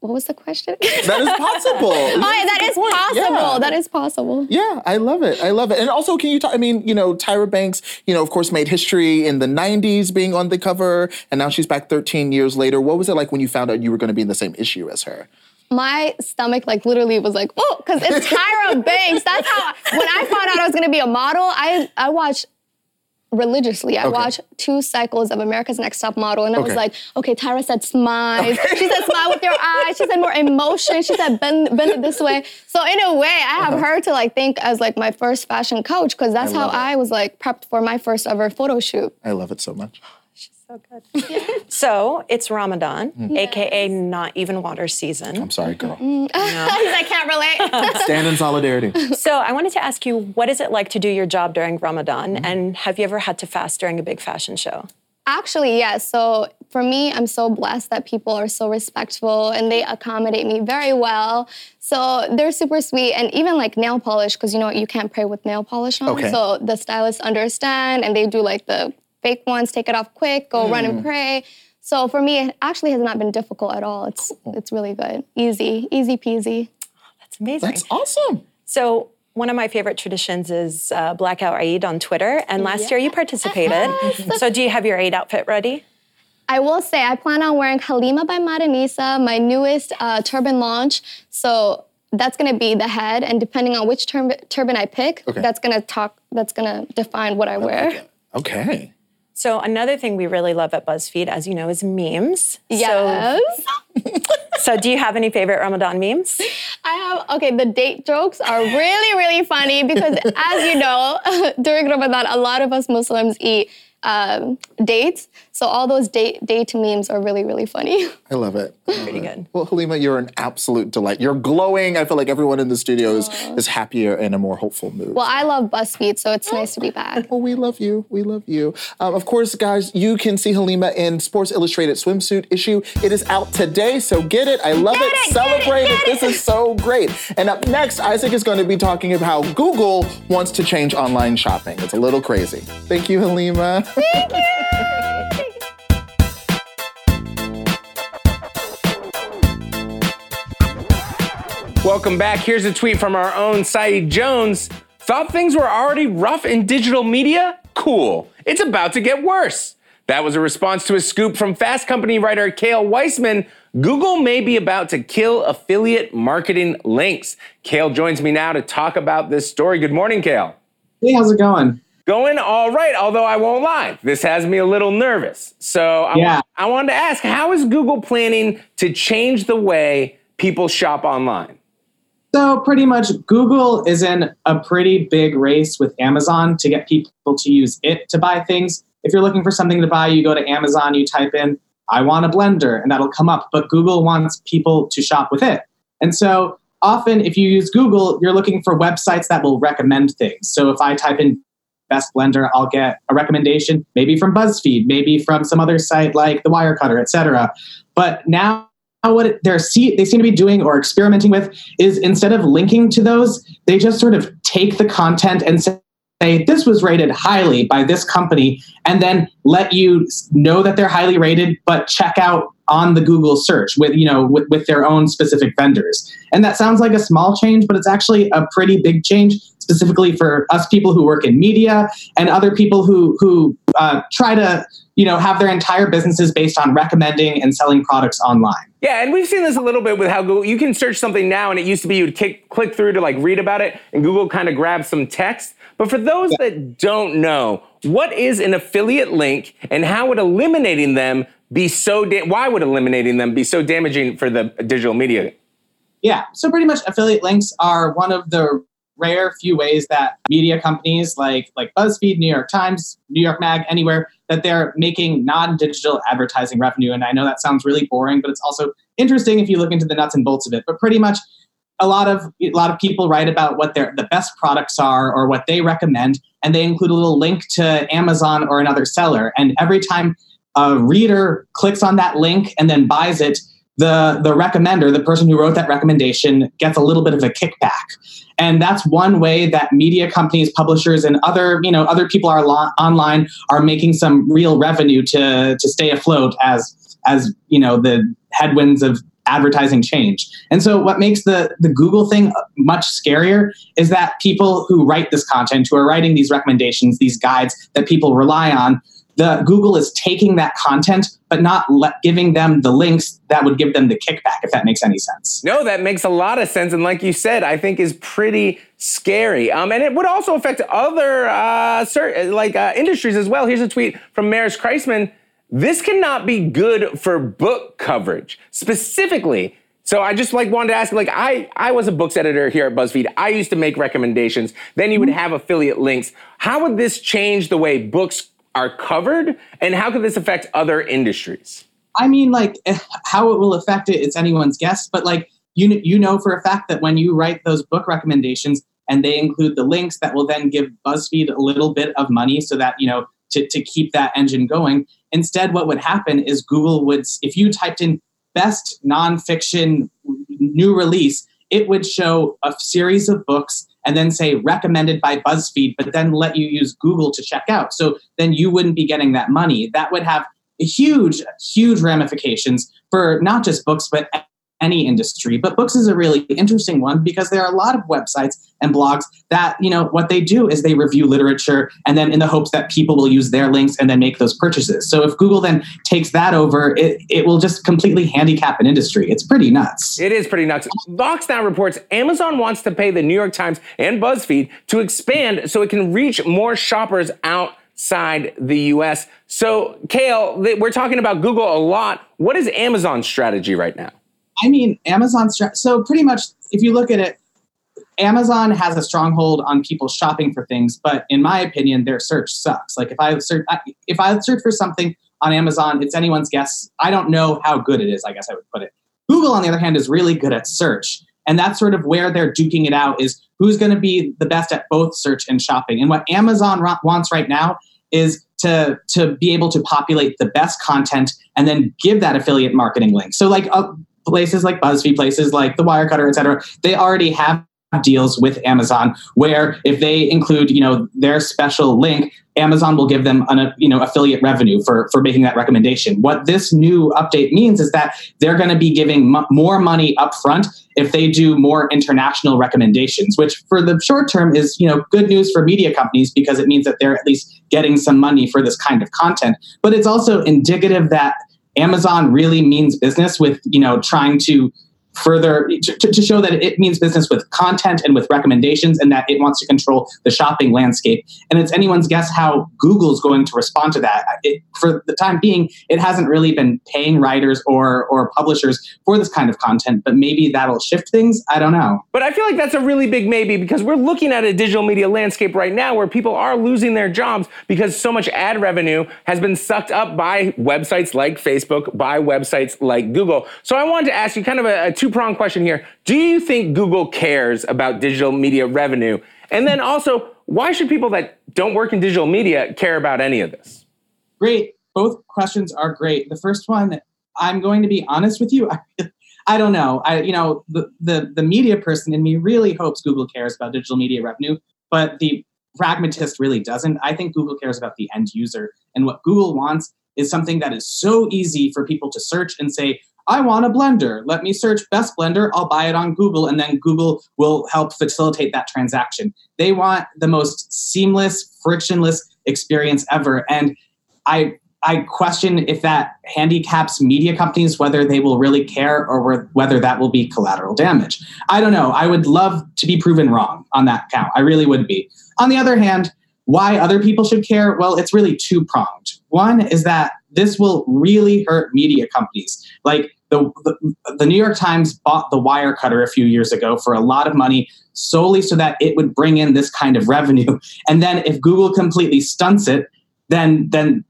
what was the question? That is possible. Oh, that is possible. Yeah. That is possible. Yeah, I love it. I love it. And also, can you talk, I mean, you know, Tyra Banks, you know, of course, made history in the nineties being on the cover, and now she's back thirteen years later. What was it like when you found out you were going to be in the same issue as her? my stomach like literally was like, oh, because it's Tyra Banks. That's how, when I found out I was going to be a model, I, I watched religiously. I okay. watched two cycles of America's Next Top Model, and I okay. was like, okay, Tyra said smile. Okay. She said smile with your eyes. She said more emotion. She said bend, bend it this way. So in a way, I have uh-huh. her to like think as like my first fashion coach, because that's I how I was like prepped for my first ever photo shoot. I love it so much. So good. Yeah. So it's Ramadan, mm. yes. A K A not even water season. I'm sorry, girl. Mm. No. I can't relate. Stand in solidarity. So I wanted to ask you, what is it like to do your job during Ramadan? Mm. And have you ever had to fast during a big fashion show? Actually, yes. Yeah. So for me, I'm so blessed that people are so respectful and they accommodate me very well. So they're super sweet. And even like nail polish, because you know you can't pray with nail polish on. Okay. So the stylists understand and they do like the fake ones, take it off quick, go mm. run and pray. So for me, it actually has not been difficult at all. It's cool. It's really good. Easy, easy peasy. Oh, that's amazing. That's awesome. So one of my favorite traditions is uh, Blackout Eid on Twitter. And last yes. year you participated. Yes. So do you have your Eid outfit ready? I will say I plan on wearing Halima by Madanisa, my newest uh, turban launch. So that's going to be the head. And depending on which tur- turban I pick, okay. that's going to talk. That's going to define what I, I wear. Like okay. So another thing we really love at BuzzFeed, as you know, is memes. Yes. So, so do you have any favorite Ramadan memes? I have, okay, the date jokes are really, really funny because as you know, during Ramadan, a lot of us Muslims eat um, dates. So all those date, date memes are really, really funny. I love it. I love Pretty it. good. Well, Halima, you're an absolute delight. You're glowing. I feel like everyone in the studio is, is happier and a more hopeful mood. Well, I love BuzzFeed, so it's nice to be back. Well, we love you. We love you. Um, of course, guys, you can see Halima in Sports Illustrated swimsuit issue. It is out today, so get it. I love it. it. Celebrate it. it. This is so great. And up next, Isaac is going to be talking about how Google wants to change online shopping. It's a little crazy. Thank you, Halima. Thank you. Welcome back. Here's a tweet from our own Saeed Jones. Thought things were already rough in digital media? Cool. It's about to get worse. That was a response to a scoop from Fast Company writer Kale Weisman. Google may be about to kill affiliate marketing links. Kale joins me now to talk about this story. Good morning, Kale. Hey, how's it going? Going all right, although I won't lie. This has me a little nervous. So I, yeah. I wanted to ask, how is Google planning to change the way people shop online? So pretty much Google is in a pretty big race with Amazon to get people to use it to buy things. If you're looking for something to buy, you go to Amazon, you type in, I want a blender, and that'll come up. But Google wants people to shop with it. And so often if you use Google, you're looking for websites that will recommend things. So if I type in best blender, I'll get a recommendation, maybe from BuzzFeed, maybe from some other site like the Wirecutter, et cetera. But now, what they're see, they seem to be doing or experimenting with is instead of linking to those, they just sort of take the content and say, this was rated highly by this company, and then let you know that they're highly rated, but check out on the Google search with, you know, with, with their own specific vendors. And that sounds like a small change, but it's actually a pretty big change, specifically for us people who work in media and other people who who uh, try to, you know, have their entire businesses based on recommending and selling products online. Yeah, and we've seen this a little bit with how Google, you can search something now, and it used to be you'd kick, click through to like read about it, and Google kind of grabs some text. But for those yeah. that don't know, what is an affiliate link, and how would eliminating them be so, da- why would eliminating them be so damaging for the digital media? Yeah, so pretty much affiliate links are one of the rare few ways that media companies like like BuzzFeed, New York Times, New York Mag, anywhere, that they're making non-digital advertising revenue. And I know that sounds really boring, but it's also interesting if you look into the nuts and bolts of it. But pretty much a lot of a lot of people write about what their the best products are or what they recommend, and they include a little link to Amazon or another seller. And every time a reader clicks on that link and then buys it, the the recommender, the person who wrote that recommendation, gets a little bit of a kickback. And that's one way that media companies, publishers, and other, you know, other people are lo- online are making some real revenue to to stay afloat as as, you know, the headwinds of advertising change. And so what makes the the Google thing much scarier is that people who write this content, who are writing these recommendations, these guides that people rely on, the Google is taking that content, but not le- giving them the links that would give them the kickback, if that makes any sense. No, that makes a lot of sense. And like you said, I think is pretty scary. Um, and it would also affect other uh, cert- like uh, industries as well. Here's a tweet from Maris Kreisman. This cannot be good for book coverage, specifically. So I just like wanted to ask, like, I, I was a books editor here at BuzzFeed. I used to make recommendations. Then you would have affiliate links. How would this change the way books are covered? And how could this affect other industries? I mean, like, how it will affect it, it's anyone's guess. But, like, you, you know for a fact that when you write those book recommendations and they include the links that will then give BuzzFeed a little bit of money so that, you know, to, to keep that engine going. Instead, what would happen is Google would, if you typed in best nonfiction new release, it would show a series of books and then say recommended by BuzzFeed, but then let you use Google to check out. So then you wouldn't be getting that money. That would have huge, huge ramifications for not just books, but any industry. But books is a really interesting one because there are a lot of websites and blogs that, you know, what they do is they review literature and then in the hopes that people will use their links and then make those purchases. So if Google then takes that over, it, it will just completely handicap an industry. It's pretty nuts. It is pretty nuts. Vox now reports Amazon wants to pay the New York Times and BuzzFeed to expand so it can reach more shoppers outside the U S. So Kale, we're talking about Google a lot. What is Amazon's strategy right now? I mean, Amazon, so pretty much if you look at it, Amazon has a stronghold on people shopping for things, but in my opinion, their search sucks. Like if I search, if I search for something on Amazon, it's anyone's guess. I don't know how good it is, I guess I would put it. Google, on the other hand, is really good at search. And that's sort of where they're duking it out is who's going to be the best at both search and shopping. And what Amazon ro- wants right now is to to be able to populate the best content and then give that affiliate marketing link. So like a places like BuzzFeed, places like the Wirecutter, et cetera, they already have deals with Amazon where if they include, you know, their special link, Amazon will give them an, you know, affiliate revenue for, for making that recommendation. What this new update means is that they're going to be giving m- more money up front if they do more international recommendations, which for the short term is, you know, good news for media companies because it means that they're at least getting some money for this kind of content. But it's also indicative that Amazon really means business with, you know, trying to further to, to show that it means business with content and with recommendations and that it wants to control the shopping landscape. And it's anyone's guess how Google's going to respond to that. It, for the time being, it hasn't really been paying writers or or publishers for this kind of content, but maybe that'll shift things. I don't know. But I feel like that's a really big maybe because we're looking at a digital media landscape right now where people are losing their jobs because so much ad revenue has been sucked up by websites like Facebook, by websites like Google. So I wanted to ask you kind of a, a two Two-pronged question here. Do you think Google cares about digital media revenue? And then also, why should people that don't work in digital media care about any of this? Great. Both questions are great. The first one, I'm going to be honest with you. I, I don't know. I, you know, the, the, the media person in me really hopes Google cares about digital media revenue, but the pragmatist really doesn't. I think Google cares about the end user. And what Google wants is something that is so easy for people to search and say, I want a blender. Let me search best blender. I'll buy it on Google. And then Google will help facilitate that transaction. They want the most seamless, frictionless experience ever. And I I question if that handicaps media companies, whether they will really care or whether that will be collateral damage. I don't know. I would love to be proven wrong on that count. I really would be. On the other hand, why other people should care? Well, it's really two-pronged. One is that this will really hurt media companies. Like, The, the the New York Times bought the Wirecutter a few years ago for a lot of money solely so that it would bring in this kind of revenue. And then if Google completely stunts it, then then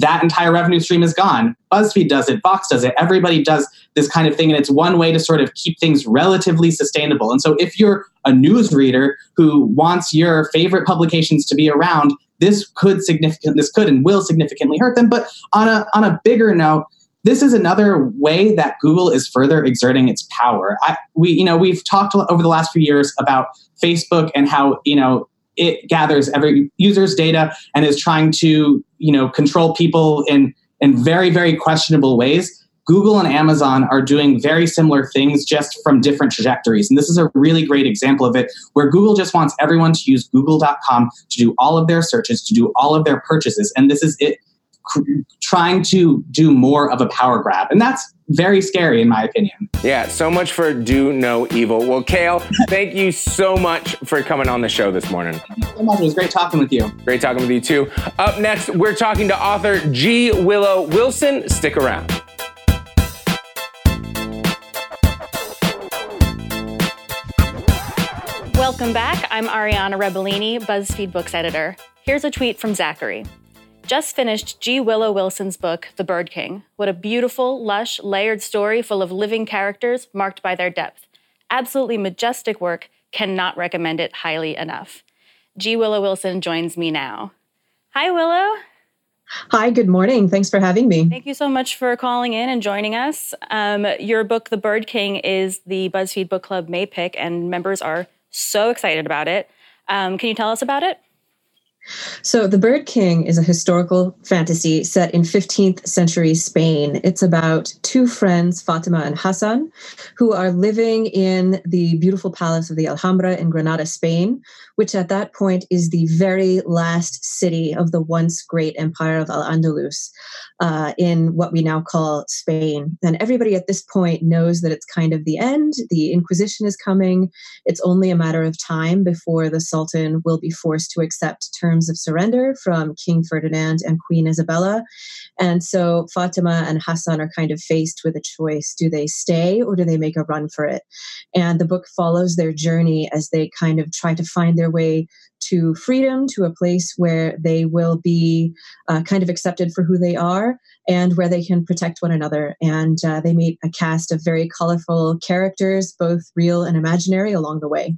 that entire revenue stream is gone. BuzzFeed does it. Vox does it. Everybody does this kind of thing. And it's one way to sort of keep things relatively sustainable. And so if you're a newsreader who wants your favorite publications to be around, this could significant, this could and will significantly hurt them. But on a on a bigger note, this is another way that Google is further exerting its power. I, we, you know, we've talked over the last few years about Facebook and how, you know, it gathers every user's data and is trying to, you know, control people in, in very, very questionable ways. Google and Amazon are doing very similar things just from different trajectories. And this is a really great example of it, where Google just wants everyone to use google dot com to do all of their searches, to do all of their purchases. And this is it. trying to do more of a power grab. And that's very scary, in my opinion. Yeah, so much for do no evil. Well, Kale, thank you so much for coming on the show this morning. Thank you so much. It was great talking with you. Great talking with you, too. Up next, we're talking to author G. Willow Wilson. Stick around. Welcome back. I'm Ariana Rebellini, BuzzFeed Books editor. Here's a tweet from Zachary. Just finished G. Willow Wilson's book, The Bird King. What a beautiful, lush, layered story full of living characters marked by their depth. Absolutely majestic work. Cannot recommend it highly enough. G. Willow Wilson joins me now. Hi, Willow. Hi, good morning. Thanks for having me. Thank you so much for calling in and joining us. Um, your book, The Bird King, is the BuzzFeed Book Club May pick, and members are so excited about it. Um, can you tell us about it? So The Bird King is a historical fantasy set in fifteenth century Spain. It's about two friends, Fatima and Hassan, who are living in the beautiful palace of the Alhambra in Granada, Spain, which at that point is the very last city of the once great empire of Al-Andalus uh, in what we now call Spain. And everybody at this point knows that it's kind of the end. The Inquisition is coming. It's only a matter of time before the Sultan will be forced to accept terms of surrender from King Ferdinand and Queen Isabella. And so Fatima and Hassan are kind of faced with a choice. Do they stay or do they make a run for it? And the book follows their journey as they kind of try to find their way to freedom, to a place where they will be uh, kind of accepted for who they are and where they can protect one another. And uh, they meet a cast of very colorful characters, both real and imaginary, along the way.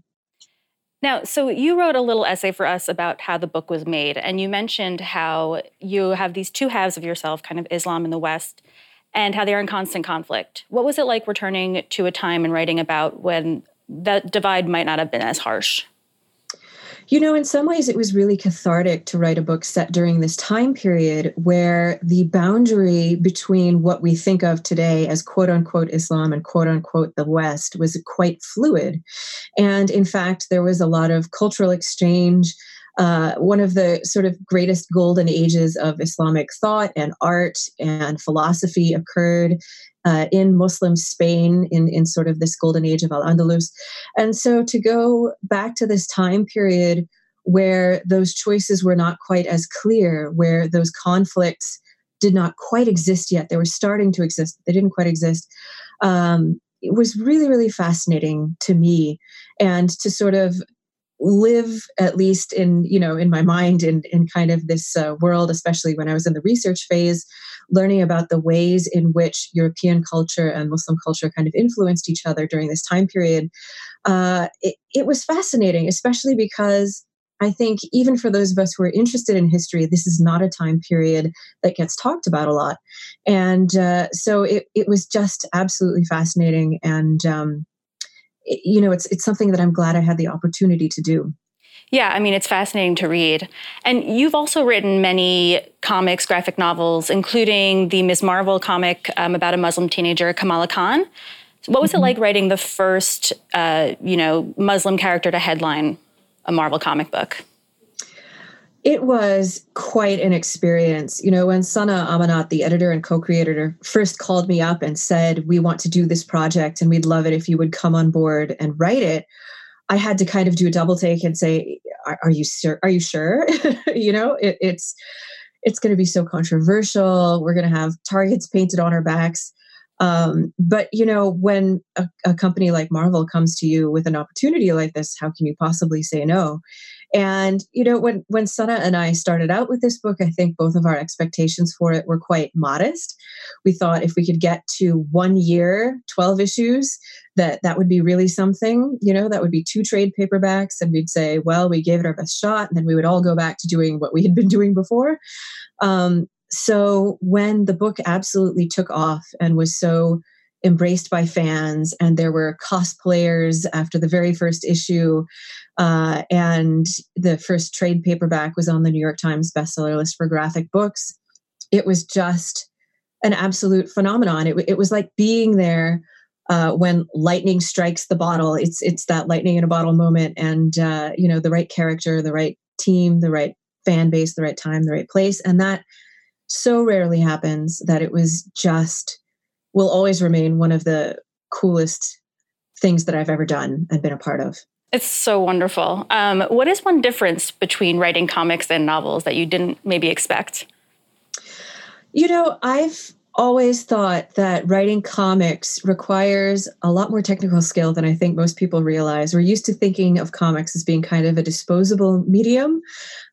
Now, so you wrote a little essay for us about how the book was made, and you mentioned how you have these two halves of yourself, kind of Islam and the West, and how they're in constant conflict. What was it like returning to a time and writing about when that divide might not have been as harsh? You know, in some ways, it was really cathartic to write a book set during this time period where the boundary between what we think of today as quote unquote Islam and quote unquote the West was quite fluid. And in fact, there was a lot of cultural exchange. Uh, one of the sort of greatest golden ages of Islamic thought and art and philosophy occurred Uh, in Muslim Spain, in, in sort of this golden age of Al-Andalus. And so to go back to this time period where those choices were not quite as clear, where those conflicts did not quite exist yet, they were starting to exist, they didn't quite exist, um, it was really, really fascinating to me. And to sort of live, at least in, you know, in my mind, in, in kind of this uh, world, especially when I was in the research phase, learning about the ways in which European culture and Muslim culture kind of influenced each other during this time period, uh, it, it was fascinating, especially because I think even for those of us who are interested in history, this is not a time period that gets talked about a lot. And uh, so it, it was just absolutely fascinating. And, um, it, you know, it's it's something that I'm glad I had the opportunity to do. Yeah, I mean, it's fascinating to read. And you've also written many comics, graphic novels, including the Miz Marvel comic um, about a Muslim teenager, Kamala Khan. So what was mm-hmm. it like writing the first, uh, you know, Muslim character to headline a Marvel comic book? It was quite an experience. You know, when Sana Amanat, the editor and co-creator, first called me up and said, we want to do this project and we'd love it if you would come on board and write it, I had to kind of do a double take and say, are, are you sure? Are you sure? You know, it, it's, it's going to be so controversial. We're going to have targets painted on our backs. Um, but, you know, when a, a company like Marvel comes to you with an opportunity like this, how can you possibly say no? And, you know, when, when Sana and I started out with this book, I think both of our expectations for it were quite modest. We thought if we could get to one year, twelve issues, that that would be really something. You know, that would be two trade paperbacks. And we'd say, well, we gave it our best shot. And then we would all go back to doing what we had been doing before. Um, so when the book absolutely took off and was so embraced by fans, and there were cosplayers after the very first issue, uh, and the first trade paperback was on the New York Times bestseller list for graphic books, it was just an absolute phenomenon. It, it was like being there uh, when lightning strikes the bottle. It's it's that lightning in a bottle moment, and uh, you know, the right character, the right team, the right fan base, the right time, the right place, and that so rarely happens that it was just, will always remain one of the coolest things that I've ever done and been a part of. It's so wonderful. Um, what is one difference between writing comics and novels that you didn't maybe expect? You know, I've always thought that writing comics requires a lot more technical skill than I think most people realize. We're used to thinking of comics as being kind of a disposable medium.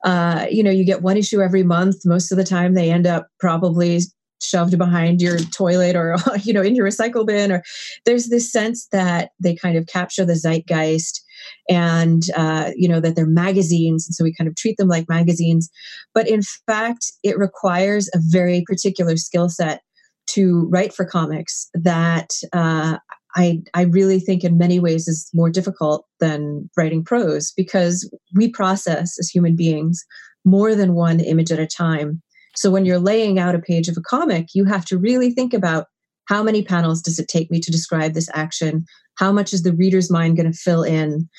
Uh, you know, you get one issue every month. Most of the time they end up probably shoved behind your toilet or, you know, in your recycle bin. Or there's this sense that they kind of capture the zeitgeist and, uh, you know, that they're magazines. And so we kind of treat them like magazines. But in fact, it requires a very particular skill set to write for comics that uh, I, I really think in many ways is more difficult than writing prose, because we process as human beings more than one image at a time. So when you're laying out a page of a comic, you have to really think about, how many panels does it take me to describe this action? How much is the reader's mind going to fill in?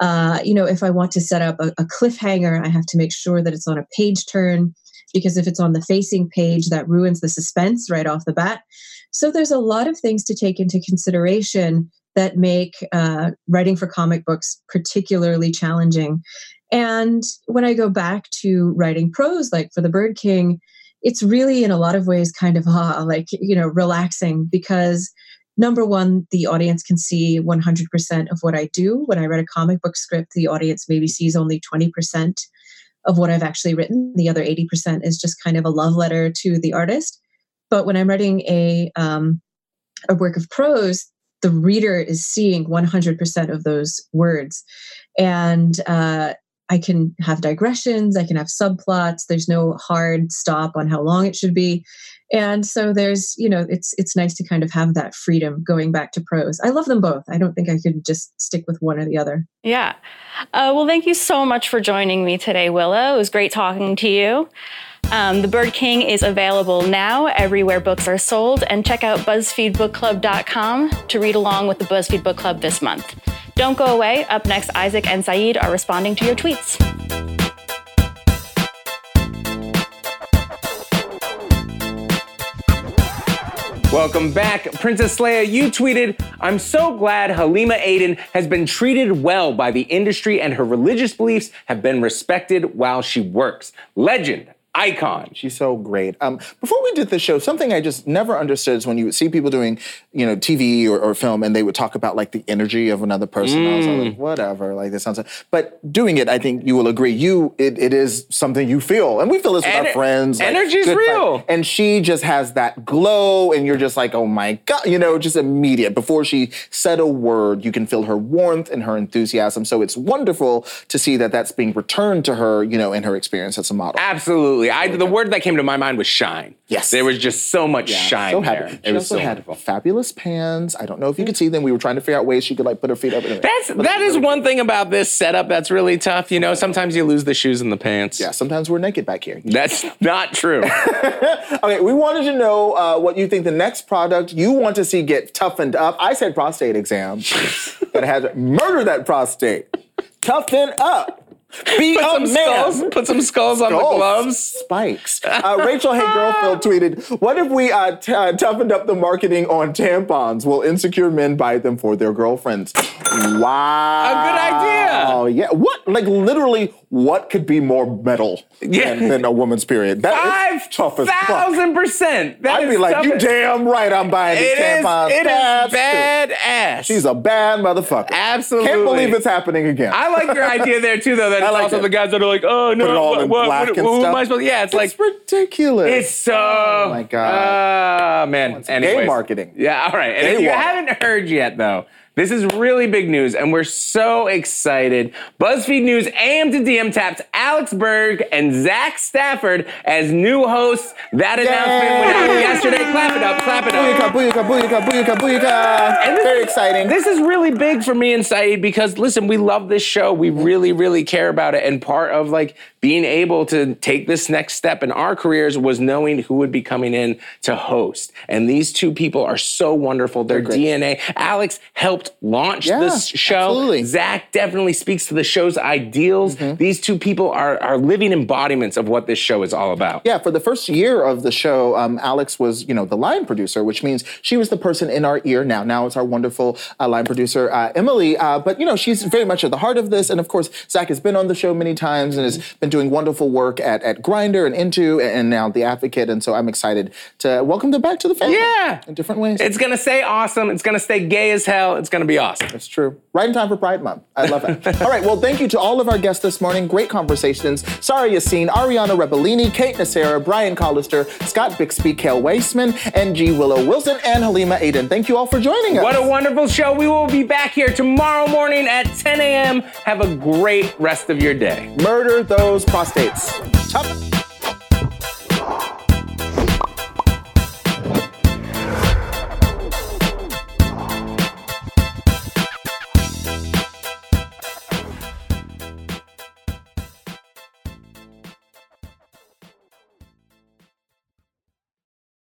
Uh, you know, if I want to set up a, a cliffhanger, I have to make sure that it's on a page turn, because if it's on the facing page, that ruins the suspense right off the bat. So there's a lot of things to take into consideration that make uh, writing for comic books particularly challenging. And when I go back to writing prose, like for The Bird King, it's really in a lot of ways kind of ah, like, you know, relaxing, because number one, the audience can see one hundred percent of what I do. When I read a comic book script, the audience maybe sees only twenty percent of what I've actually written. The other eighty percent is just kind of a love letter to the artist. But when I'm writing a um, a work of prose, the reader is seeing one hundred percent of those words. And uh, I can have digressions, I can have subplots, there's no hard stop on how long it should be. And so there's, you know, it's it's nice to kind of have that freedom going back to prose. I love them both. I don't think I could just stick with one or the other. Yeah. Uh, well, thank you so much for joining me today, Willow. It was great talking to you. Um, The Bird King is available now everywhere books are sold, and check out BuzzFeed Book Club dot com to read along with the BuzzFeed Book Club this month. Don't go away. Up next, Isaac and Saeed are responding to your tweets. Welcome back. Princess Leia, you tweeted, I'm so glad Halima Aden has been treated well by the industry and her religious beliefs have been respected while she works. Legend. Icon. She's so great. Um, before we did this show, something I just never understood is when you would see people doing, you know, T V or, or film, and they would talk about like the energy of another person. Mm. I was like, whatever, like this sounds. Like, but doing it, I think you will agree. You, it, it is something you feel, and we feel this with Ener- our friends. Like, energy's real. Life. And she just has that glow, and you're just like, oh my god, you know, just immediate. Before she said a word, you can feel her warmth and her enthusiasm. So it's wonderful to see that that's being returned to her, you know, in her experience as a model. Absolutely. I, the word that came to my mind was shine. Yes. There was just so much yeah, shine so there. Happy. It she was also so had wonderful. Fabulous pants. I don't know if you could see them. We were trying to figure out ways she could like put her feet up. Anyway, that's, that really is really one cool. thing about this setup that's really tough. You know, sometimes you lose the shoes and the pants. Yeah, sometimes we're naked back here. That's not true. Okay, we wanted to know uh, what you think the next product you want to see get toughened up. I said prostate exam. But I had to murder that prostate. Toughen up. Be put, a some man. Skulls, put some skulls, skulls on the gloves. Spikes. Uh, Rachel Hey Girlfield tweeted, what if we uh, t- uh, toughened up the marketing on tampons? Will insecure men buy them for their girlfriends? Wow. A good idea. Oh, yeah. What? Like, literally, what could be more metal yeah. than, than a woman's period? That Five is tough as fuck. one thousand percent. I'd be like, you damn right I'm buying these it tampons. Is, it That's is badass. She's a bad motherfucker. Absolutely. Can't believe it's happening again. I like your idea there, too, though. That I like also it. The guys that are like, oh no, what, what, what, what, who am I supposed to? Yeah, it's, it's like ridiculous. It's so. Oh my god. Oh uh, man. Anyways. Gay marketing. Yeah. All right. And if you haven't heard yet, though, this is really big news, and we're so excited. BuzzFeed News A M to D M taps Alex Berg and Zach Stafford as new hosts. That Yay! Announcement went out yesterday. Clap it up, clap it up. Booyaka, booyaka, booyaka, booyaka, booyaka. Very exciting. This is really big for me and Saeed because, listen, we love this show. We really, really care about it, and part of, like, being able to take this next step in our careers was knowing who would be coming in to host. And these two people are so wonderful. Their D N A. Alex helped launch yeah, this show. Absolutely. Zach definitely speaks to the show's ideals. Mm-hmm. These two people are, are living embodiments of what this show is all about. Yeah, for the first year of the show, um, Alex was, you know, the line producer, which means she was the person in our ear now. Now it's our wonderful uh, line producer, uh, Emily. Uh, but, you know, she's very much at the heart of this. And, of course, Zach has been on the show many times and has been doing wonderful work at, at Grindr and Into and now The Advocate. And so I'm excited to welcome them back to the family yeah. in different ways. It's going to stay awesome. It's going to stay gay as hell. It's going to be awesome. It's true. Right in time for Pride Month. I love that. All right. Well, thank you to all of our guests this morning. Great conversations. Sara Yassin, Ariana Rebellini, Kate Nacera, Brian Collister, Scott Bixby, Kale Weisman, and G. Willow Wilson, and Halima Aden. Thank you all for joining us. What a wonderful show. We will be back here tomorrow morning at ten a.m. Have a great rest of your day. Murder those prostates.